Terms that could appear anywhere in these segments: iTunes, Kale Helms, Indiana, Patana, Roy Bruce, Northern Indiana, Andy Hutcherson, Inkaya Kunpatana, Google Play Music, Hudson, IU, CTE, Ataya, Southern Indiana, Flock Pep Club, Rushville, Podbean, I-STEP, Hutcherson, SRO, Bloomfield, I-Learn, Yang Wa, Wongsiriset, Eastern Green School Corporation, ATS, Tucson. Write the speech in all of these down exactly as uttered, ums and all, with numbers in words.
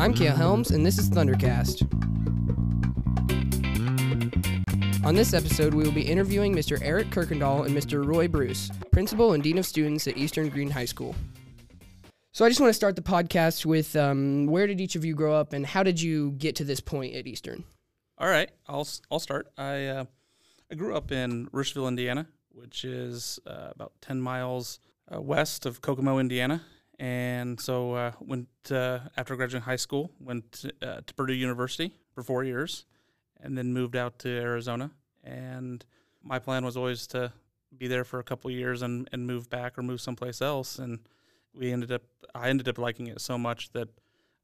I'm Kale Helms, and this is Thundercast. On this episode, we will be interviewing Mister Eric Kirkendall and Mister Roy Bruce, Principal and Dean of Students at Eastern Green High School. So I just want to start the podcast with um, where did each of you grow up, and how did you get to this point at Eastern? All right, I'll I'll start. I uh, I grew up in Rushville, Indiana, which is uh, about ten miles uh, west of Kokomo, Indiana. And so uh, went uh, after graduating high school, went uh, to Purdue University for four years, and then moved out to Arizona. And my plan was always to be there for a couple of years and, and move back or move someplace else. And we ended up, I ended up liking it so much that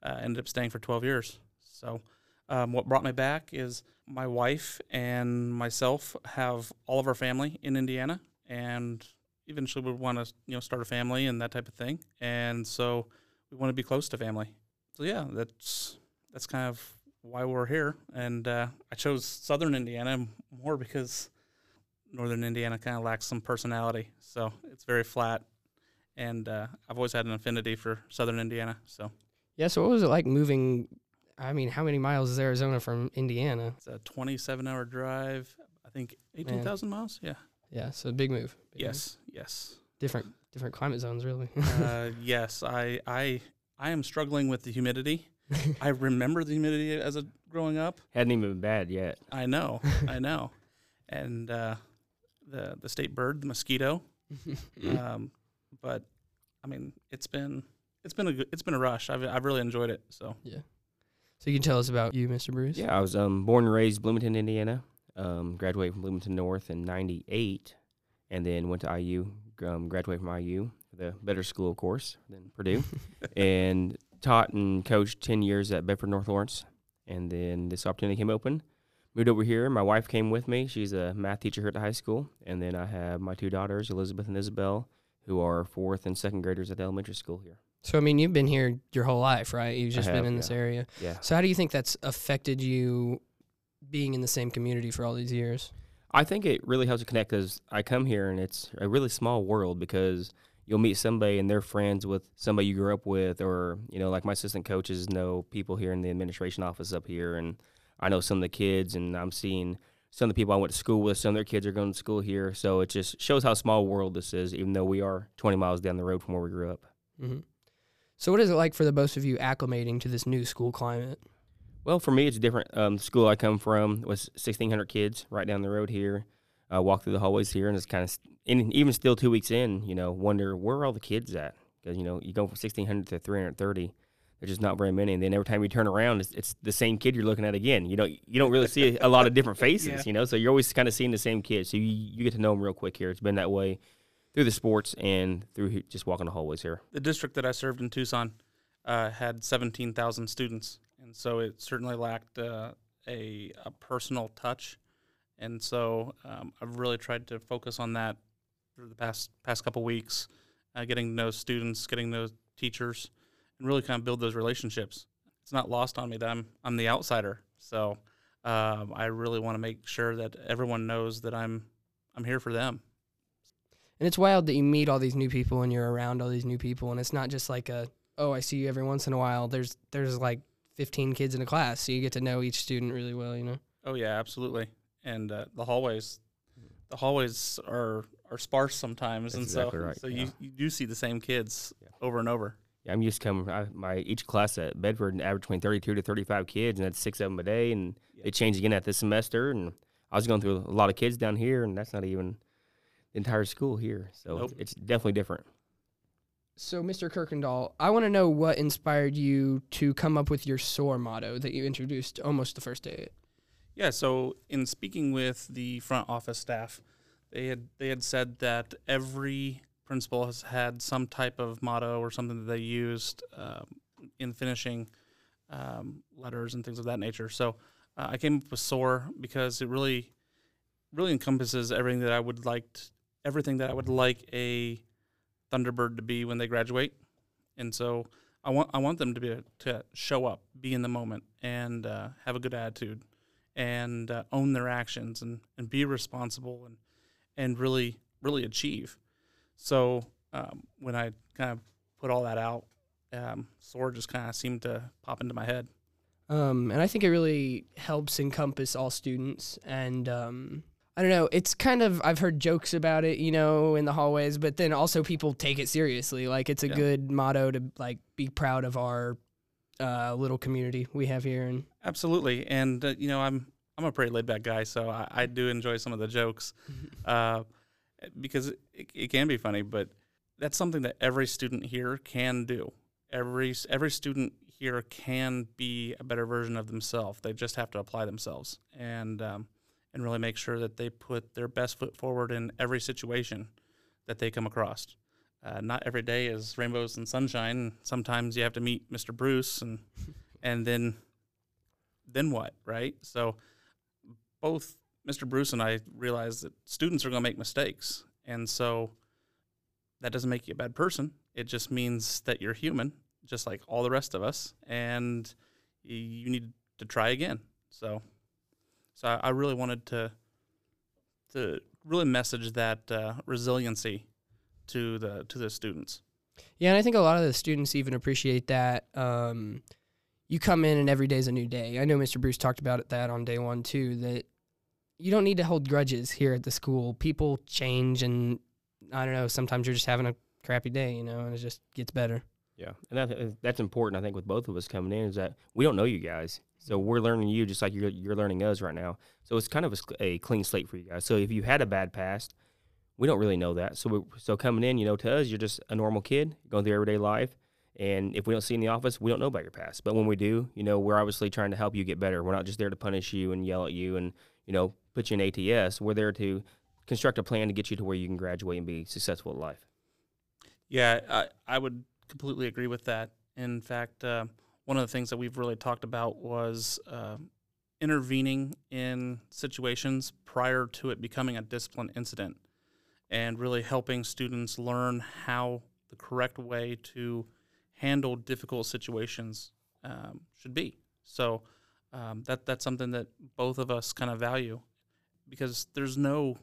I uh, ended up staying for twelve years. So um, what brought me back is my wife and myself have all of our family in Indiana, and eventually we want to, you know, start a family and that type of thing. And so we want to be close to family. So, yeah, that's that's kind of why we're here. And uh, I chose Southern Indiana more because Northern Indiana kind of lacks some personality. So it's very flat. And uh, I've always had an affinity for Southern Indiana. So, yeah, so what was it like moving? I mean, how many miles is Arizona from Indiana? It's a twenty-seven hour drive, I think eighteen thousand miles, yeah. Yeah, so big move. Big yes, move. yes. Different different climate zones, really. uh, yes, I I I am struggling with the humidity. I remember the humidity as a growing up. Hadn't even been bad yet. I know, I know. And uh, the the state bird, the mosquito. um, but I mean, it's been it's been a good, it's been a rush. I've I've really enjoyed it. So yeah. So you can tell us about you, Mister Bruce. Yeah, I was um, born and raised in Bloomington, Indiana. Um, graduated from Bloomington North in ninety-eight, and then went to I U, um, graduated from I U, the better school, of course, than Purdue, and taught and coached ten years at Bedford-North Lawrence, and then this opportunity came open. Moved over here. My wife came with me. She's a math teacher here at the high school, and then I have my two daughters, Elizabeth and Isabel, who are fourth and second graders at the elementary school here. So, I mean, you've been here your whole life, right? You've just I have, been in yeah. this area. Yeah. So how do you think that's affected you being in the same community for all these years? I think it really helps to connect, because I come here and it's a really small world, because you'll meet somebody and they're friends with somebody you grew up with, or, you know, like my assistant coaches know people here in the administration office up here, and I know some of the kids, and I'm seeing some of the people I went to school with, some of their kids are going to school here. So it just shows how small world this is, even though we are twenty miles down the road from where we grew up. Mm-hmm. So what is it like for the both of you acclimating to this new school climate? Well, for me, it's different. Um, school I come from was sixteen hundred kids right down the road here. I uh, walk through the hallways here, and it's kind of, st- even still two weeks in, you know, wonder where are all the kids at? Because, you know, you go from sixteen hundred to three hundred thirty. There's just not very many. And then every time you turn around, it's, it's the same kid you're looking at again. You know, you don't really see a lot of different faces, yeah. you know, so you're always kind of seeing the same kids. So you, you get to know them real quick here. It's been that way through the sports and through just walking the hallways here. The district that I served in Tucson uh, had seventeen thousand students. And so it certainly lacked uh, a, a personal touch. And so um, I've really tried to focus on that through the past past couple weeks, uh, getting to know students, getting to know teachers, and really kind of build those relationships. It's not lost on me that I'm, I'm the outsider. So um, I really want to make sure that everyone knows that I'm I'm here for them. And it's wild that you meet all these new people and you're around all these new people. And it's not just like, a oh, I see you every once in a while. There's There's like fifteen kids in a class, so you get to know each student really well, you know? Oh, yeah, absolutely. And uh, the hallways, the hallways are, are sparse sometimes. That's and exactly so, right. so yeah. you, you do see the same kids yeah. over and over. Yeah, I'm used to coming, I, my each class at Bedford averaged between thirty-two to thirty-five kids, and that's six of them a day, and yeah. it changed again at this semester. And I was going through a lot of kids down here, and that's not even the entire school here. So nope. it's, it's definitely different. So, Mister Kirkendall, I want to know what inspired you to come up with your SOAR motto that you introduced almost the first day. Yeah, so in speaking with the front office staff, they had they had said that every principal has had some type of motto or something that they used um, in finishing um, letters and things of that nature. So uh, I came up with SOAR because it really really encompasses everything that I would like to, everything that I would like a Thunderbird to be when they graduate. And so I want I want them to be to show up, be in the moment, and uh, have a good attitude, and uh, own their actions, and, and be responsible, and and really really achieve. So um, when I kind of put all that out um, SOAR just kind of seemed to pop into my head. Um, and I think it really helps encompass all students. And um, I don't know, it's kind of, I've heard jokes about it, you know, in the hallways, but then also people take it seriously. Like, it's a yeah. good motto to, like, be proud of our uh, little community we have here. And absolutely. And, uh, you know, I'm I'm a pretty laid-back guy, so I, I do enjoy some of the jokes uh, because it, it can be funny, but that's something that every student here can do. Every every student here can be a better version of themselves. They just have to apply themselves and um, and really make sure that they put their best foot forward in every situation that they come across. Uh, not every day is rainbows and sunshine. Sometimes you have to meet Mister Bruce, and and then then what, right? So both Mister Bruce and I realized that students are going to make mistakes, and so that doesn't make you a bad person. It just means that you're human, just like all the rest of us, and you need to try again. So, so I really wanted to to really message that uh, resiliency to the to the students. Yeah, and I think a lot of the students even appreciate that. Um, you come in and every day's a new day. I know Mister Bruce talked about it, that on day one too, that you don't need to hold grudges here at the school. People change, and I don't know, sometimes you're just having a crappy day, you know, and it just gets better. Yeah, and I th- that's important, I think, with both of us coming in, is that we don't know you guys. So we're learning you just like you're, you're learning us right now. So it's kind of a, a clean slate for you guys. So if you had a bad past, we don't really know that. So we, so coming in, you know, to us, you're just a normal kid going through everyday life. And if we don't see you in the office, we don't know about your past. But when we do, you know, we're obviously trying to help you get better. We're not just there to punish you and yell at you and, you know, put you in A T S. We're there to construct a plan to get you to where you can graduate and be successful in life. Yeah, I, I would completely agree with that. In fact, uh, one of the things that we've really talked about was uh, intervening in situations prior to it becoming a discipline incident, and really helping students learn how the correct way to handle difficult situations um, should be. So um, that that's something that both of us kind of value, because there's no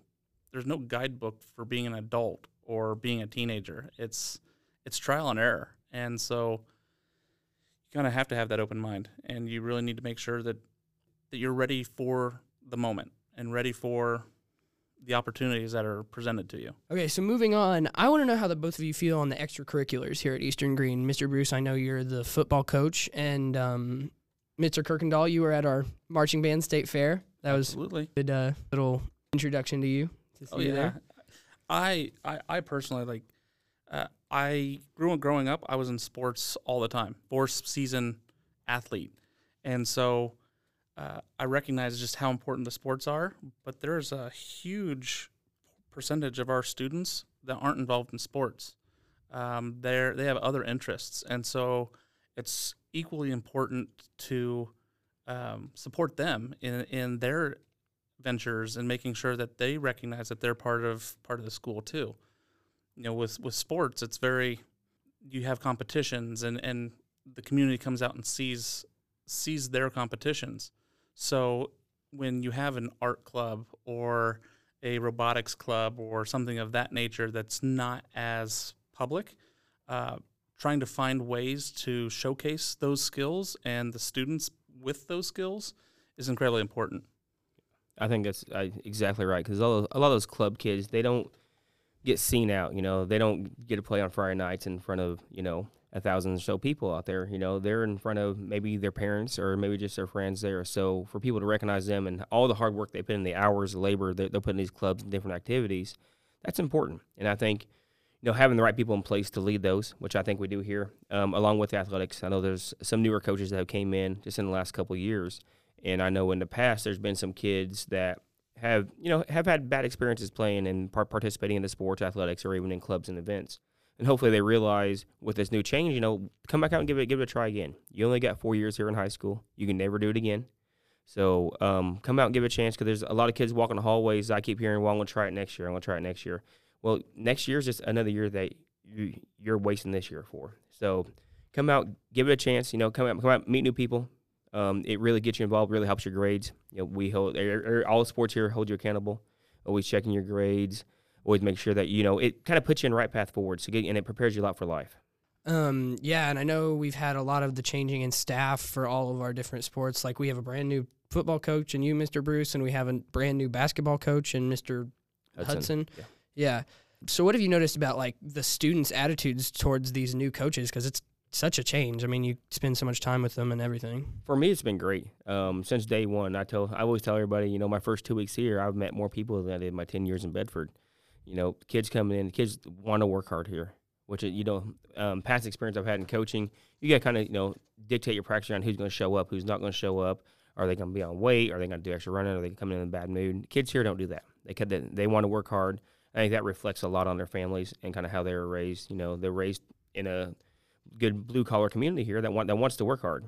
there's no guidebook for being an adult or being a teenager. It's it's trial and error, and so you kind of have to have that open mind, and you really need to make sure that that you're ready for the moment and ready for the opportunities that are presented to you. Okay, so moving on, I want to know how the both of you feel on the extracurriculars here at Eastern Green. Mister Bruce, I know you're the football coach, and um, Mister Kirkendall, you were at our marching band state fair. That was absolutely a good uh, little introduction to you. To see oh, you yeah. there. I, I, I personally, like, uh, I grew up growing up, I was in sports all the time, four-season athlete, and so Uh, I recognize just how important the sports are, but there's a huge percentage of our students that aren't involved in sports. Um, they're, they have other interests, and so it's equally important to um, support them in, in their ventures and making sure that they recognize that they're part of part of the school too. You know, with, with sports, it's very, you have competitions, and, and the community comes out and sees sees their competitions. So when you have an art club or a robotics club or something of that nature that's not as public, uh, trying to find ways to showcase those skills and the students with those skills is incredibly important. I think that's uh, exactly right, because a lot of those club kids, they don't get seen out, you know. They don't get to play on Friday nights in front of, you know, a thousand or so people out there. You know, they're in front of maybe their parents or maybe just their friends there. So for people to recognize them and all the hard work they put in, the hours of labor that they're putting these clubs and different activities, that's important. And I think, you know, having the right people in place to lead those, which I think we do here, um, along with athletics. I know there's some newer coaches that have came in just in the last couple of years, and I know in the past there's been some kids that have, you know, have had bad experiences playing and par- participating in the sports, athletics, or even in clubs and events. And hopefully they realize with this new change, you know, come back out and give it give it a try again. You only got four years here in high school. You can never do it again. So um, come out and give it a chance, because there's a lot of kids walking the hallways. I keep hearing, well, I'm going to try it next year. I'm going to try it next year. Well, next year is just another year that you, you're wasting this year for. So come out, give it a chance. You know, come out, come out, meet new people. Um, it really gets you involved, really helps your grades. You know, we hold all sports here hold you accountable, always checking your grades. Always make sure that, you know, it kind of puts you in the right path forward, so get, and it prepares you a lot for life. Um, yeah, and I know we've had a lot of the changing in staff for all of our different sports. Like, we have a brand new football coach and you, Mister Bruce, and we have a brand new basketball coach and Mister Hudson. Hudson. Yeah. yeah. So what have you noticed about, like, the students' attitudes towards these new coaches? Because it's such a change. I mean, you spend so much time with them and everything. For me, it's been great. Um, since day one, I tell, I always tell everybody, you know, my first two weeks here, I've met more people than I did in my ten years in Bedford. You know, kids coming in, kids want to work hard here, which, you know, um, past experience I've had in coaching, you got to kind of, you know, dictate your practice around who's going to show up, who's not going to show up. Are they going to be on weight? Are they going to do extra running? Are they coming in a bad mood? Kids here don't do that. They they want to work hard. I think that reflects a lot on their families and kind of how they were raised. You know, they're raised in a good blue-collar community here that want that wants to work hard.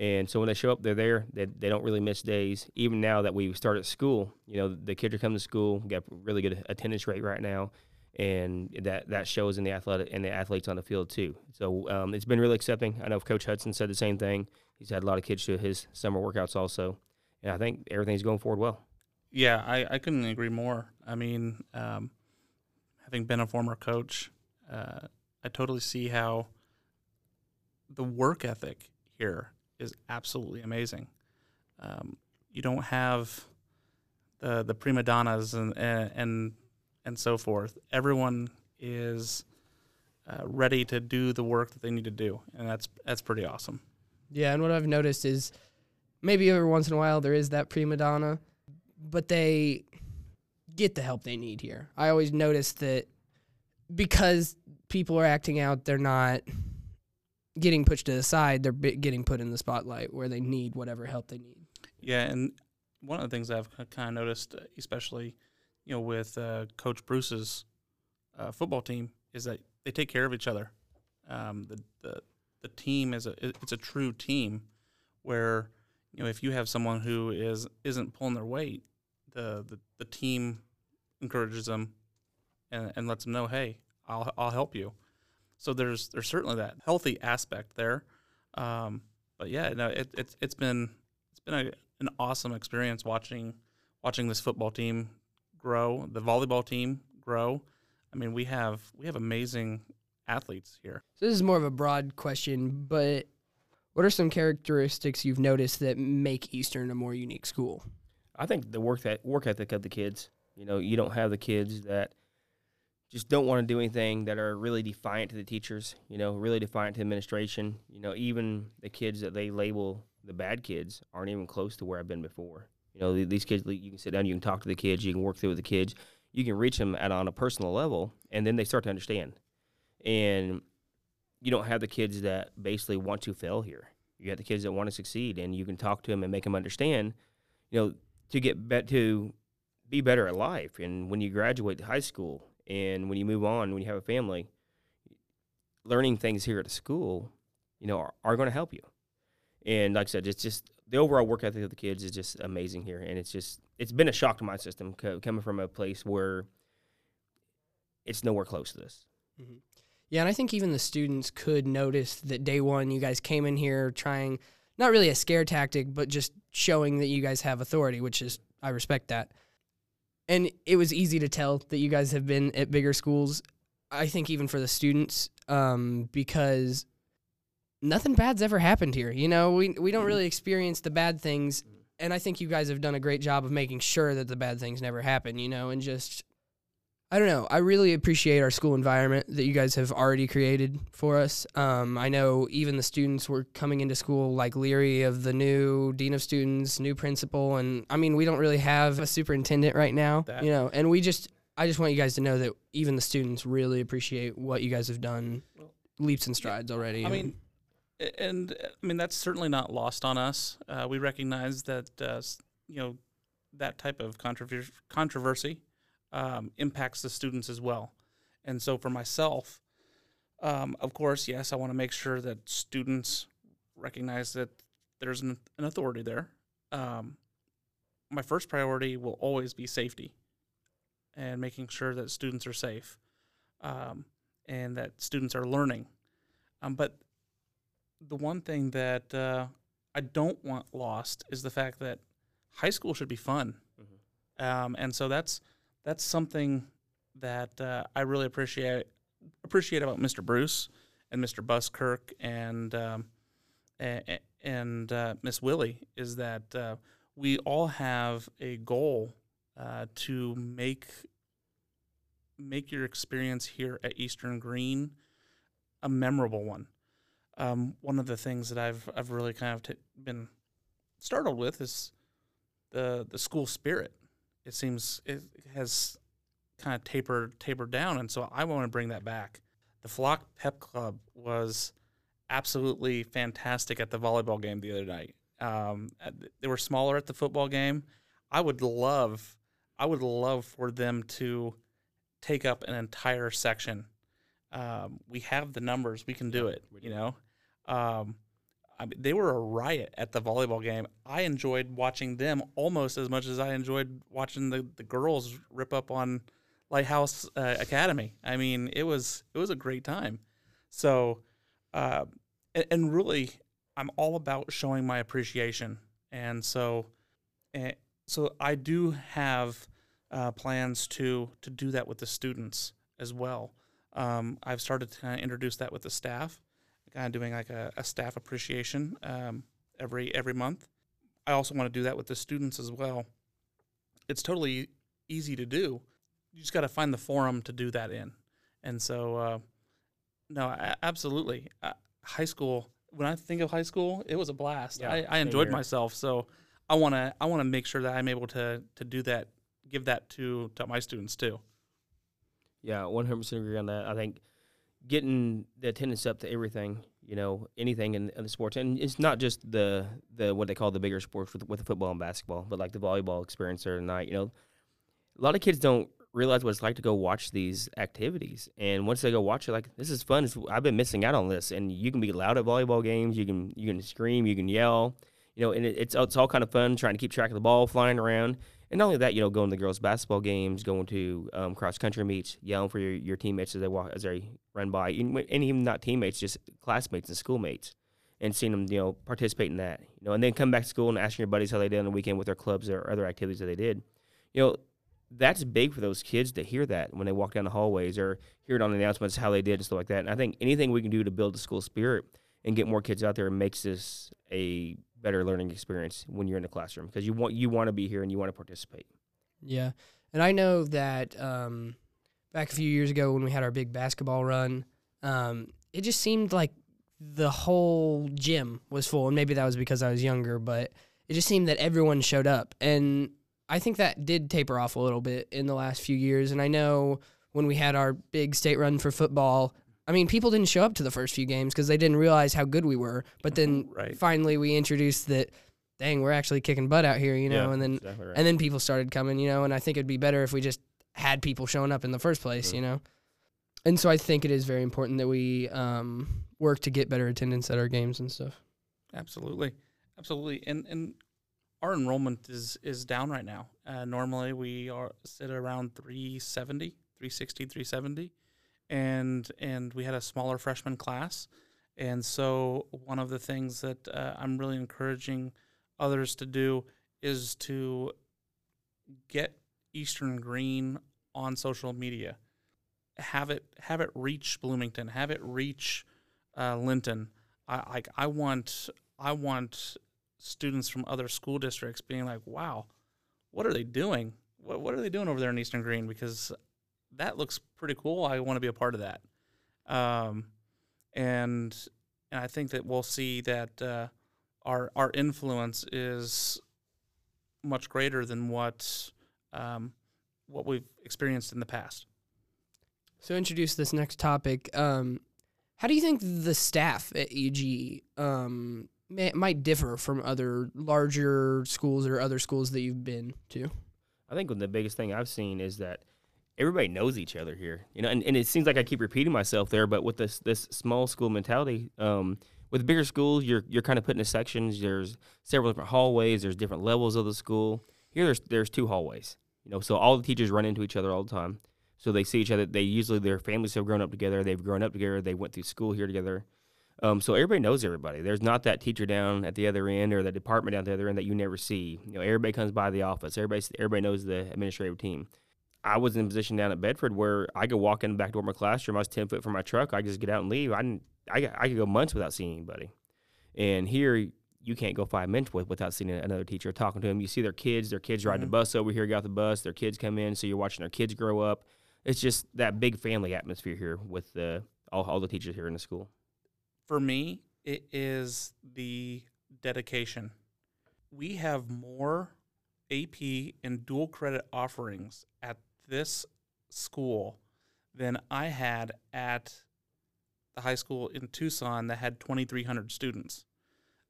And so when they show up, they're there. They, they don't really miss days. Even now that we start at school, you know, the kids are coming to school. We've got a really good attendance rate right now, and that, that shows in the athletic and the athletes on the field too. So um, it's been really accepting. I know Coach Hudson said the same thing. He's had a lot of kids do his summer workouts also, and I think everything's going forward well. Yeah, I, I couldn't agree more. I mean, um, having been a former coach, uh, I totally see how the work ethic here is absolutely amazing. Um, you don't have the the prima donnas and and and so forth. Everyone is uh, ready to do the work that they need to do, and that's that's pretty awesome. Yeah, and what I've noticed is maybe every once in a while there is that prima donna, but they get the help they need here. I always notice that because people are acting out, they're not getting pushed to the side, they're getting put in the spotlight where they need whatever help they need. Yeah, and one of the things I've kind of noticed, especially, you know, with uh, Coach Bruce's uh, football team, is that they take care of each other. Um, the, the the team is a it's a true team, where, you know, if you have someone who is isn't pulling their weight, the the, the team encourages them and, and lets them know, hey, I'll I'll help you. So there's there's certainly that healthy aspect there, um, but yeah, no, it, it's it's been it's been a, an awesome experience watching watching this football team grow, the volleyball team grow. I mean, we have we have amazing athletes here. So this is more of a broad question, but what are some characteristics you've noticed that make Eastern a more unique school? I think the work that work ethic of the kids. You know, you don't have the kids that just don't want to do anything, that are really defiant to the teachers, you know, really defiant to administration. You know, even the kids that they label the bad kids aren't even close to where I've been before. You know, these kids, you can sit down, you can talk to the kids, you can work through with the kids, you can reach them at on a personal level, and then they start to understand. And you don't have the kids that basically want to fail here. You got the kids that want to succeed, and you can talk to them and make them understand, you know, to get bet to be better at life. And when you graduate high school, and when you move on, when you have a family, learning things here at the school, you know, are, are going to help you. And like I said, it's just the overall work ethic of the kids is just amazing here. And it's just, it's been a shock to my system co- coming from a place where it's nowhere close to this. Mm-hmm. Yeah, and I think even the students could notice that day one you guys came in here trying, not really a scare tactic, but just showing that you guys have authority, which is, I respect that. And it was easy to tell that you guys have been at bigger schools, I think even for the students, um, because nothing bad's ever happened here. You know, we we don't really experience the bad things, and I think you guys have done a great job of making sure that the bad things never happen, you know, and just, I don't know, I really appreciate our school environment that you guys have already created for us. Um, I know even the students were coming into school like leery of the new dean of students, new principal, and I mean, we don't really have a superintendent right now, that. you know, and we just, I just want you guys to know that even the students really appreciate what you guys have done, well, leaps and strides yeah, already. I mean, and I mean, that's certainly not lost on us. Uh, we recognize that, uh, you know, that type of controver- controversy Um, impacts the students as well. And so for myself, um, of course, yes, I want to make sure that students recognize that there's an, an authority there. Um, my first priority will always be safety and making sure that students are safe um, and that students are learning. Um, but the one thing that uh, I don't want lost is the fact that high school should be fun. Mm-hmm. Um, and so that's That's something that uh, I really appreciate appreciate about Mister Bruce and Mister Buskirk and um, and, and uh, Miss Willie is that uh, we all have a goal uh, to make make your experience here at Eastern Green a memorable one. Um, one of the things that I've I've really kind of t- been startled with is the the school spirit. It seems it has kind of tapered tapered down, and so I want to bring that back. The Flock Pep Club was absolutely fantastic at the volleyball game the other night. Um, they were smaller at the football game. I would love I would love for them to take up an entire section. Um, we have the numbers. We can do it, you know. Um, I mean, they were a riot at the volleyball game. I enjoyed watching them almost as much as I enjoyed watching the, the girls rip up on Lighthouse uh, Academy. I mean, it was it was a great time. So, uh, and, and really, I'm all about showing my appreciation. And so, and so I do have uh, plans to to do that with the students as well. Um, I've started to kind of introduce that with the staff, kind of doing like a, a staff appreciation um, every every month. I also want to do that with the students as well. It's totally easy to do. You just got to find the forum to do that in. And so, uh, no, absolutely. Uh, high school, when I think of high school, it was a blast. Yeah, I, I enjoyed myself, so I want to I want to make sure that I'm able to to do that, give that to, to my students too. Yeah, one hundred percent agree on that. I think getting the attendance up to everything, you know, anything in, in the sports, and it's not just the the what they call the bigger sports with, with the football and basketball, but like the volleyball experience there tonight. You know, a lot of kids don't realize what it's like to go watch these activities, and once they go watch it, like, this is fun. It's, I've been missing out on this, and you can be loud at volleyball games. You can you can scream, you can yell, you know, and it, it's it's all kind of fun trying to keep track of the ball flying around. And not only that, you know, going to the girls' basketball games, going to um, cross-country meets, yelling for your, your teammates as they walk, as they run by, and, and even not teammates, just classmates and schoolmates, and seeing them, you know, participate in that, you know, and then come back to school and asking your buddies how they did on the weekend with their clubs or other activities that they did. You know, that's big for those kids to hear that when they walk down the hallways or hear it on the announcements how they did and stuff like that. And I think anything we can do to build the school spirit and get more kids out there makes this a better learning experience when you're in the classroom, because you want you want to be here and you want to participate. Yeah, and I know that um, back a few years ago when we had our big basketball run, um, it just seemed like the whole gym was full, and maybe that was because I was younger, but it just seemed that everyone showed up, and I think that did taper off a little bit in the last few years. And I know when we had our big state run for football, I mean, people didn't show up to the first few games because they didn't realize how good we were. But then right. finally we introduced that, dang, we're actually kicking butt out here, you know. Yeah, and then exactly right. and then people started coming, you know. And I think it'd be better if we just had people showing up in the first place, mm-hmm. you know. And so I think it is very important that we um, work to get better attendance at our games and stuff. Absolutely, absolutely. And and our enrollment is is down right now. Uh, normally we are sit around three seventy, three sixty, three seventy. And and we had a smaller freshman class, and so one of the things that uh, I'm really encouraging others to do is to get Eastern Green on social media, have it have it reach Bloomington, have it reach uh, Linton. I, I I want I want students from other school districts being like, wow, what are they doing? What what are they doing over there in Eastern Green? Because that looks pretty cool. I want to be a part of that. Um, and and I think that we'll see that uh, our our influence is much greater than what um, what we've experienced in the past. So introduce this next topic. Um, how do you think the staff at E G um, may, might differ from other larger schools or other schools that you've been to? I think the biggest thing I've seen is that everybody knows each other here, you know, and, and it seems like I keep repeating myself there, but with this this small school mentality, um, with bigger schools, you're you're kind of put into sections. There's several different hallways. There's different levels of the school. Here, there's there's two hallways, you know, so all the teachers run into each other all the time. So they see each other. They usually their families have grown up together. They've grown up together. They went through school here together. Um, so everybody knows everybody. There's not that teacher down at the other end or that department down at the other end that you never see. You know, everybody comes by the office. Everybody everybody knows the administrative team. I was in a position down at Bedford where I could walk in the back door of my classroom. I was ten foot from my truck. I just get out and leave. I didn't I, I could go months without seeing anybody. And here, you can't go five minutes with without seeing another teacher, talking to them. You see their kids, their kids riding mm-hmm. the bus over here, got the bus, their kids come in, so you're watching their kids grow up. It's just that big family atmosphere here with the, all, all the teachers here in the school. For me, it is the dedication. We have more A P and dual credit offerings at this school than I had at the high school in Tucson that had twenty-three hundred students.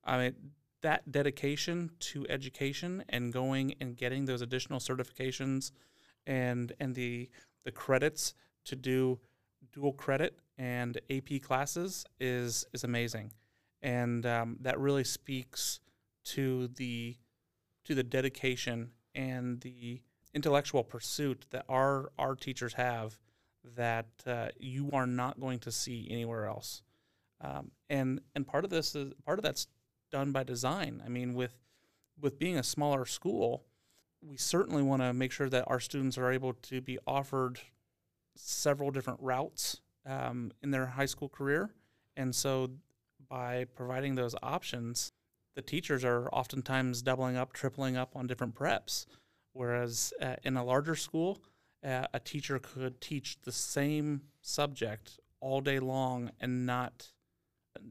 I mean, that dedication to education and going and getting those additional certifications and and the the credits to do dual credit and A P classes is is amazing, and um, that really speaks to the to the dedication and the intellectual pursuit that our our teachers have that uh, you are not going to see anywhere else, um, and and part of this is part of that's done by design. I mean, with with being a smaller school, we certainly want to make sure that our students are able to be offered several different routes um, in their high school career. And so by providing those options, the teachers are oftentimes doubling up, tripling up on different preps. Whereas uh, in a larger school, uh, a teacher could teach the same subject all day long and not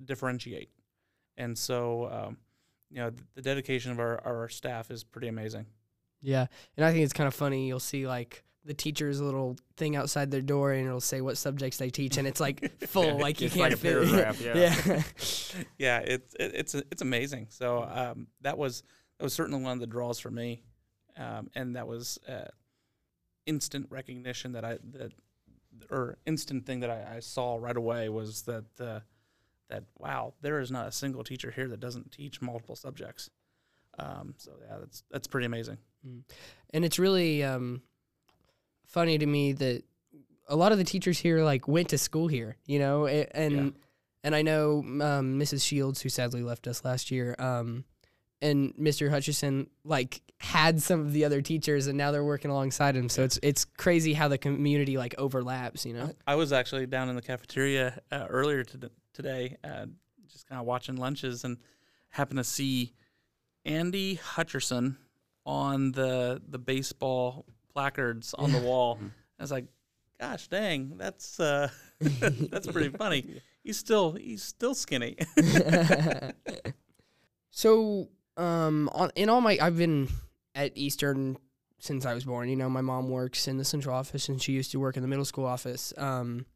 differentiate. And so, um, you know, the dedication of our, our staff is pretty amazing. Yeah, and I think it's kind of funny. You'll see, like, the teacher's little thing outside their door, and it'll say what subjects they teach, and it's, like, full. Like, you it's can't like fit a paragraph, it. Yeah. Yeah, yeah it's, it, it's it's amazing. So um, that was that was certainly one of the draws for me, um, and that was uh, instant recognition that I – that or instant thing that I, I saw right away was that uh, – that, wow, there is not a single teacher here that doesn't teach multiple subjects. Um, so, yeah, that's that's pretty amazing. Mm. And it's really um, funny to me that a lot of the teachers here, like, went to school here, you know. And yeah. and I know um, Missus Shields, who sadly left us last year, um, and Mister Hutcherson, like, had some of the other teachers, and now they're working alongside him. So yeah. it's it's crazy how the community, like, overlaps, you know. I was actually down in the cafeteria uh, earlier today. today, uh, just kind of watching lunches, and happened to see Andy Hutcherson on the the baseball placards on the wall. I was like, "Gosh, dang, that's uh, that's pretty funny." He's still he's still skinny. So, um, on, in all my, I've been at Eastern since I was born. You know, my mom works in the central office, and she used to work in the middle school office. Um,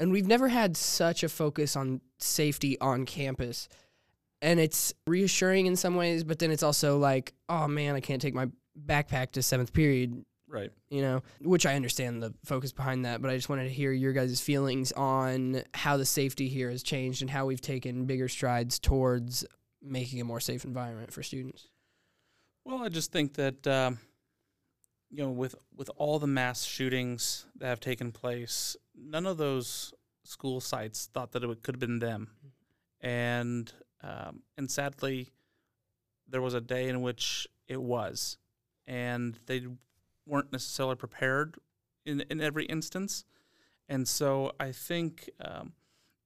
And we've never had such a focus on safety on campus. And it's reassuring in some ways, but then it's also like, oh, man, I can't take my backpack to seventh period. Right. You know, which I understand the focus behind that, but I just wanted to hear your guys' feelings on how the safety here has changed and how we've taken bigger strides towards making a more safe environment for students. Well, I just think that, um, you know, with, with all the mass shootings that have taken place, none of those school sites thought that it could have been them. And um, and sadly, there was a day in which it was. And they weren't necessarily prepared in, in every instance. And so I think um,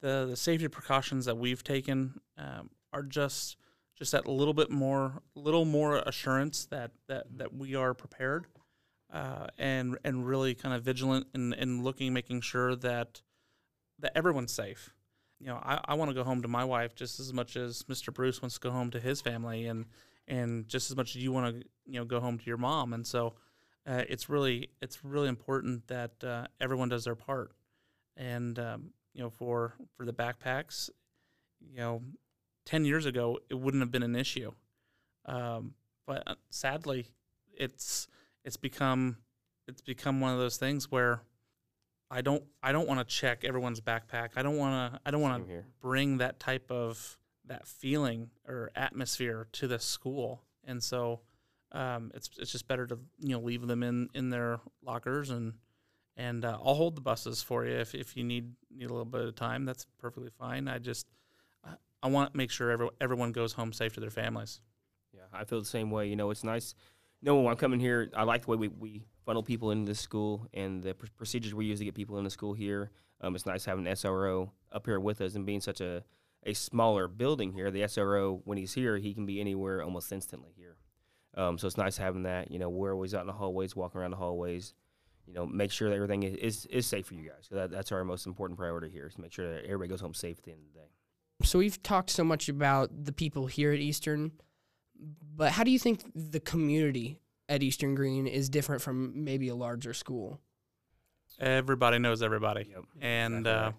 the, the safety precautions that we've taken um, are just just that little bit more, little more assurance that, that, that we are prepared. Uh, and and really kind of vigilant in, in looking, making sure that that everyone's safe. You know, I, I want to go home to my wife just as much as Mister Bruce wants to go home to his family, and and just as much as you want to, you know, go home to your mom. And so uh, it's really it's really important that uh, everyone does their part. And um, you know, for for the backpacks, you know, ten years ago it wouldn't have been an issue, um, but sadly, it's. It's become it's become one of those things where I don't I don't want to check everyone's backpack. I don't want to I don't want to bring that type of that feeling or atmosphere to the school. And so um, it's it's just better to, you know, leave them in, in their lockers, and and uh, I'll hold the buses for you if, if you need need a little bit of time. That's perfectly fine. I just I want to make sure every, everyone goes home safe to their families. Yeah, I feel the same way. You know, it's nice. No, when I'm coming here, I like the way we, we funnel people into this school and the pr- procedures we use to get people into school here. Um, it's nice having an S R O up here with us, and being such a, a smaller building here, the S R O, when he's here, he can be anywhere almost instantly here. Um, so it's nice having that. You know, we're always out in the hallways, walking around the hallways, you know, make sure that everything is, is, is safe for you guys. So that, that's our most important priority here, is to make sure that everybody goes home safe at the end of the day. So we've talked so much about the people here at Eastern, but how do you think the community at Eastern Green is different from maybe a larger school? Everybody knows everybody. Yep. And uh, right.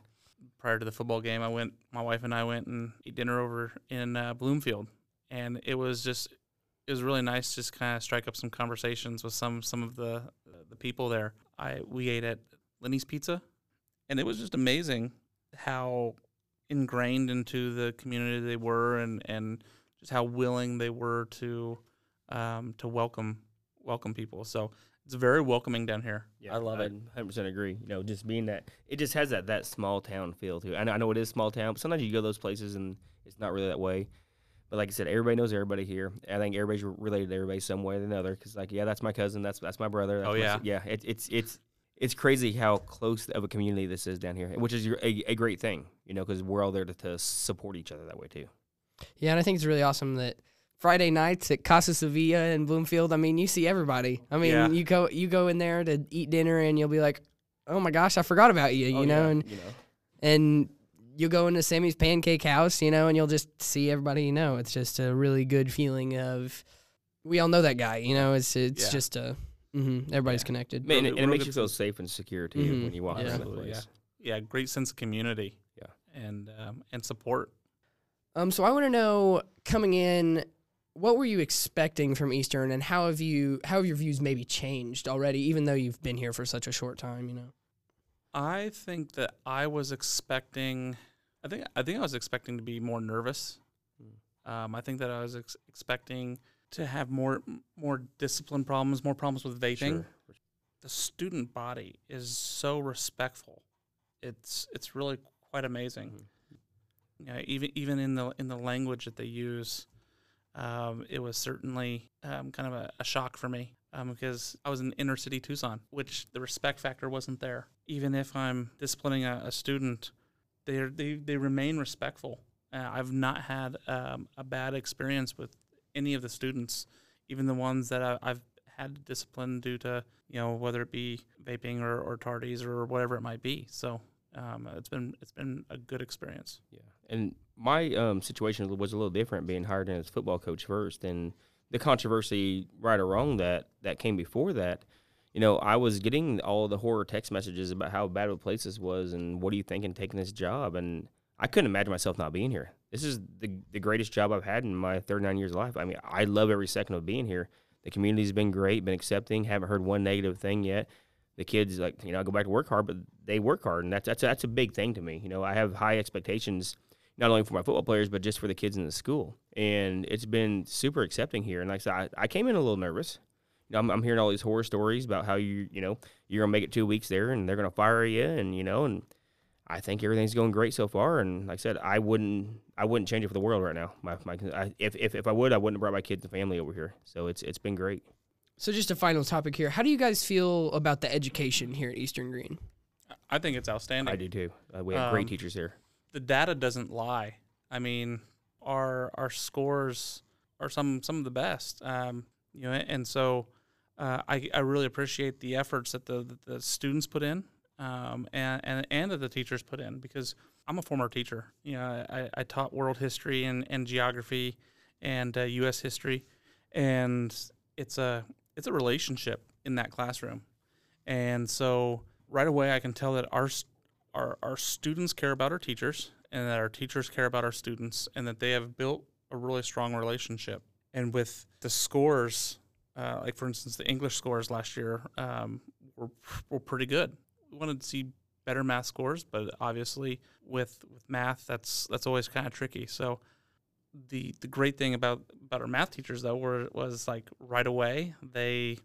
prior to the football game, I went, my wife and I went and ate dinner over in uh, Bloomfield, and it was just, it was really nice, just kind of strike up some conversations with some some of the uh, the people there. I we ate at Lenny's Pizza, and it was just amazing how ingrained into the community they were, and, and just how willing they were to um, to welcome welcome people. So it's very welcoming down here. Yeah, I love I it. one hundred percent agree. You know, just being that, it just has that that small town feel too. I know, I know it is small town, but sometimes you go to those places and it's not really that way. But like I said, everybody knows everybody here. I think everybody's related to everybody some way or another. Because like, yeah, that's my cousin. That's that's my brother. That's oh yeah, my, yeah. It, it's it's it's crazy how close of a community this is down here, which is a, a great thing. You know, because we're all there to, to support each other that way too. Yeah, and I think it's really awesome that Friday nights at Casa Sevilla in Bloomfield, I mean, you see everybody. I mean, yeah. you go you go in there to eat dinner, and you'll be like, oh my gosh, I forgot about you, oh, you know, yeah, and you know. and you'll go into Sammy's Pancake House, you know, and you'll just see everybody you know. It's just a really good feeling of, we all know that guy, you know. It's it's yeah. just a mm-hmm, everybody's yeah. connected, Man, and, and it makes you feel safe and secure too mm-hmm. when you walk yeah. around the place. Yeah. yeah, great sense of community. And um, and support. Um, so I want to know, coming in, what were you expecting from Eastern, and how have you how have your views maybe changed already, even though you've been here for such a short time? You know, I think that I was expecting, I think I think I was expecting to be more nervous. Mm. Um, I think that I was ex expecting to have more more discipline problems, more problems with vaping. Sure. The student body is so respectful. It's it's really quite amazing. Mm-hmm. You know, even even in the in the language that they use, um, it was certainly um, kind of a, a shock for me um, because I was in inner city Tucson, which the respect factor wasn't there. Even if I'm disciplining a, a student, they are, they they remain respectful. Uh, I've not had um, a bad experience with any of the students, even the ones that I, I've had to discipline due to, you know, whether it be vaping or, or tardies or whatever it might be. So. Um, it's been it's been a good experience. Yeah, and my um, situation was a little different, being hired in as football coach first, and the controversy, right or wrong, that that came before that. You know, I was getting all the horror text messages about how bad of a place this was, and what do you think in taking this job? And I couldn't imagine myself not being here. This is the the greatest job I've had in my thirty-nine years of life. I mean, I love every second of being here. The community's been great, been accepting, haven't heard one negative thing yet. The kids, like, you know, I go back to work hard, but they work hard, and that's that's that's a big thing to me. You know, I have high expectations, not only for my football players, but just for the kids in the school. And it's been super accepting here. And like I said, I, I came in a little nervous. You know, I'm, I'm hearing all these horror stories about how you you know you're gonna make it two weeks there, and they're gonna fire you, and you know, and I think everything's going great so far. And like I said, I wouldn't I wouldn't change it for the world right now. My, my I, if if if I would, I wouldn't have brought my kids and family over here. So it's it's been great. So just a final topic here. How do you guys feel about the education here at Eastern Green? I think it's outstanding. I do too. Uh, we have um, great teachers here. The data doesn't lie. I mean, our our scores are some some of the best. Um, you know, and so uh, I I really appreciate the efforts that the that the students put in, um, and and and that the teachers put in, because I'm a former teacher. You know, I, I taught world history and and geography, and uh, U S history, and it's a It's a relationship in that classroom, and so right away I can tell that our our our students care about our teachers, and that our teachers care about our students, and that they have built a really strong relationship. And with the scores, uh, like for instance, the English scores last year um, were were pretty good. We wanted to see better math scores, but obviously with with math, that's that's always kind of tricky. So. The, the great thing about, about our math teachers, though, were, was, like, right away, they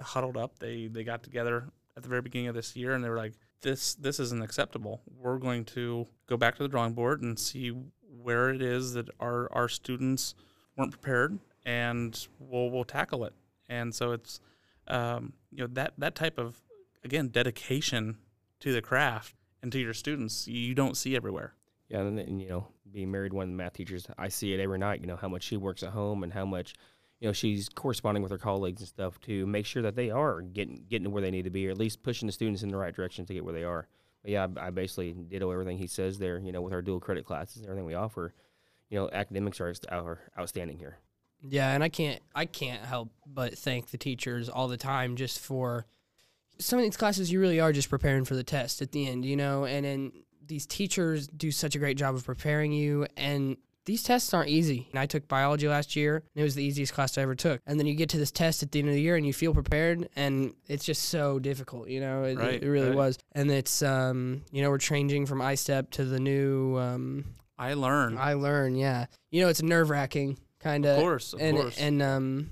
huddled up. They, they got together at the very beginning of this year, and they were like, this, this isn't acceptable. We're going to go back to the drawing board and see where it is that our, our students weren't prepared, and we'll, we'll tackle it. And so it's, um, you know, that, that type of, again, dedication to the craft and to your students you don't see everywhere. Yeah, and, and you know, being married one of the math teachers, I see it every night, you know, how much she works at home and how much, you know, she's corresponding with her colleagues and stuff to make sure that they are getting getting to where they need to be, or at least pushing the students in the right direction to get where they are. But yeah, I, I basically ditto everything he says there, you know, with our dual credit classes and everything we offer. You know, academics are, are outstanding here. Yeah, and I can't I can't help but thank the teachers all the time just for some of these classes. You really are just preparing for the test at the end, you know, and then these teachers do such a great job of preparing you, and these tests aren't easy. And I took biology last year, and it was the easiest class I ever took. And then you get to this test at the end of the year, and you feel prepared, and it's just so difficult, you know. It, right, it really right. was. And it's, um, you know, we're changing from I-STEP to the new... Um, I-Learn. I-Learn, yeah. You know, it's nerve-wracking, kind of. Of course, of and, course. And um,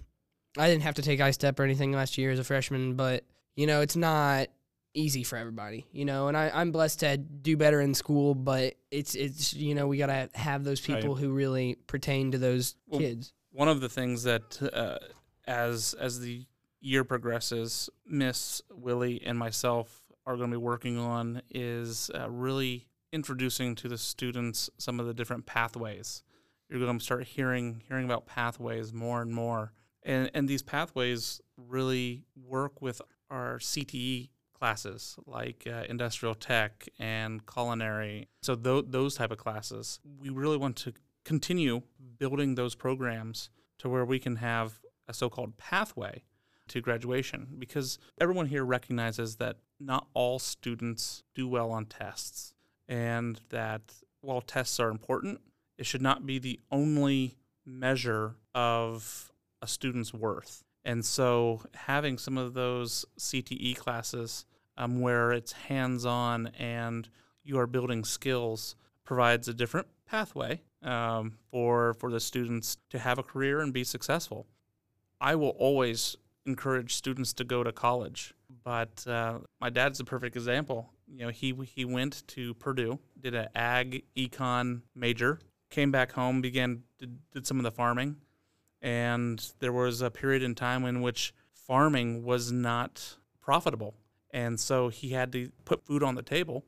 I didn't have to take I-STEP or anything last year as a freshman, but, you know, it's not... easy for everybody, you know, and I, I'm blessed to do better in school, but it's, it's you know, we got to have those people right. who really pertain to those well, kids. One of the things that uh, as as the year progresses, Miss Willie and myself are going to be working on is uh, really introducing to the students some of the different pathways. You're going to start hearing hearing about pathways more and more. And, and these pathways really work with our C T E classes like uh, industrial tech and culinary. So th- those type of classes, we really want to continue building those programs to where we can have a so-called pathway to graduation, because everyone here recognizes that not all students do well on tests, and that while tests are important, it should not be the only measure of a student's worth. And so having some of those C T E classes um, where it's hands-on and you are building skills provides a different pathway um, for, for the students to have a career and be successful. I will always encourage students to go to college, but uh, my dad's the perfect example. You know, he, he went to Purdue, did an ag econ major, came back home, began did, did some of the farming. And there was a period in time in which farming was not profitable. And so he had to put food on the table.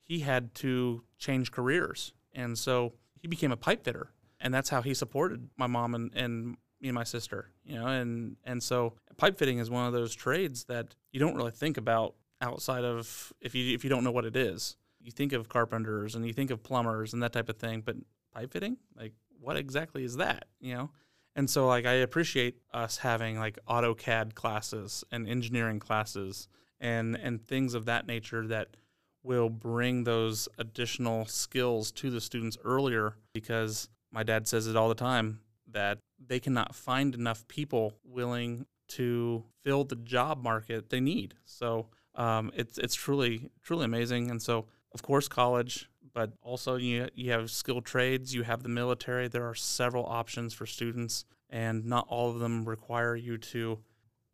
He had to change careers. And so he became a pipe fitter. And that's how he supported my mom and, and me and my sister. You know, and, and so pipe fitting is one of those trades that you don't really think about outside of if you if you don't know what it is. You think of carpenters and you think of plumbers and that type of thing, but pipe fitting? Like, what exactly is that? You know? And so, like, I appreciate us having, like, AutoCAD classes and engineering classes and, and things of that nature that will bring those additional skills to the students earlier, because my dad says it all the time that they cannot find enough people willing to fill the job market they need. So um, it's it's truly, truly amazing. And so, of course, college, but also you you have skilled trades, you have the military. There are several options for students, and not all of them require you to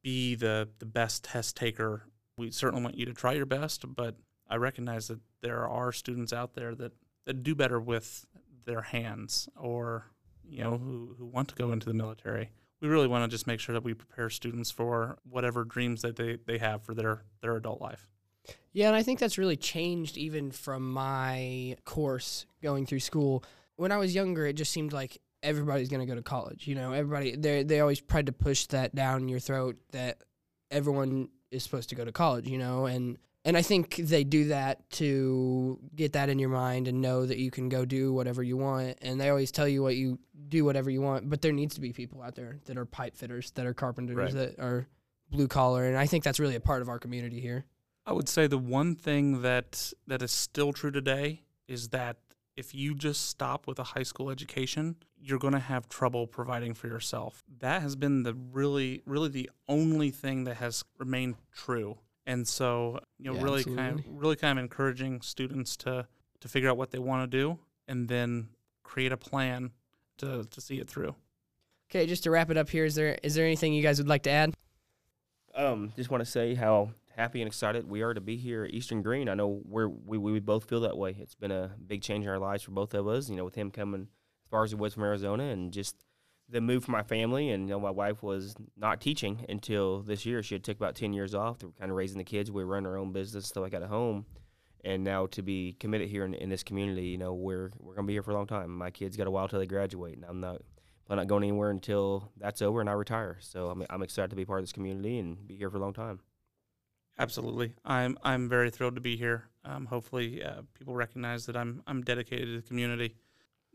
be the, the best test taker. We certainly want you to try your best, but I recognize that there are students out there that, that do better with their hands or, you know, who, who want to go into the military. We really want to just make sure that we prepare students for whatever dreams that they, they have for their, their adult life. Yeah, and I think that's really changed even from my course going through school. When I was younger, it just seemed like everybody's going to go to college. You know, everybody, they they always tried to push that down your throat that everyone is supposed to go to college, you know, and, and I think they do that to get that in your mind and know that you can go do whatever you want. And they always tell you what you do, whatever you want, but there needs to be people out there that are pipe fitters, that are carpenters, right. that are blue collar. And I think that's really a part of our community here. I would say the one thing that that is still true today is that if you just stop with a high school education, you're going to have trouble providing for yourself. That has been the really, really the only thing that has remained true. And so, you know, yeah, really absolutely. kind of, really kind of encouraging students to, to figure out what they want to do and then create a plan to, to see it through. Okay, just to wrap it up here, is there is there anything you guys would like to add? Um, just want to say how happy and excited we are to be here at Eastern Green. I know we're, we we both feel that way. It's been a big change in our lives for both of us, you know, with him coming as far as he was from Arizona and just the move for my family. And, you know, my wife was not teaching until this year. She had took about ten years off. They were kind of raising the kids. We were running our own business, stuff like that at home. and now to be committed here in, in this community, you know, we're we're gonna be here for a long time. My kids got a while till they graduate, and I'm not I'm not going anywhere until that's over and I retire. So I'm I'm excited to be part of this community and be here for a long time. Absolutely, I'm I'm very thrilled to be here. Um, hopefully, uh, people recognize that I'm I'm dedicated to the community.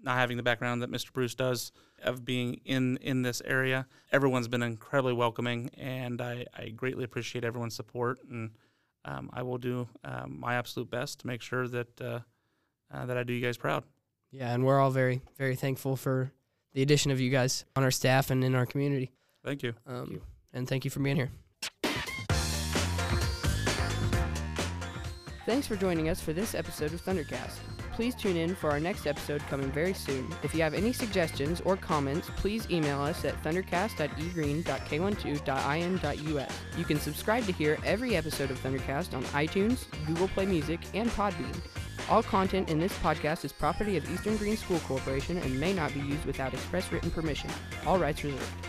Not having the background that Mister Bruce does of being in, in this area, everyone's been incredibly welcoming, and I, I greatly appreciate everyone's support. And um, I will do um, my absolute best to make sure that uh, uh, that I do you guys proud. Yeah, and we're all very, very thankful for the addition of you guys on our staff and in our community. Thank you. Um, thank you. And thank you for being here. Thanks for joining us for this episode of Thundercast. Please tune in for our next episode coming very soon. If you have any suggestions or comments, please email us at thundercast at e green dot k twelve dot i n dot u s. You can subscribe to hear every episode of Thundercast on iTunes, Google Play Music, and Podbean. All content in this podcast is property of Eastern Green School Corporation and may not be used without express written permission. All rights reserved.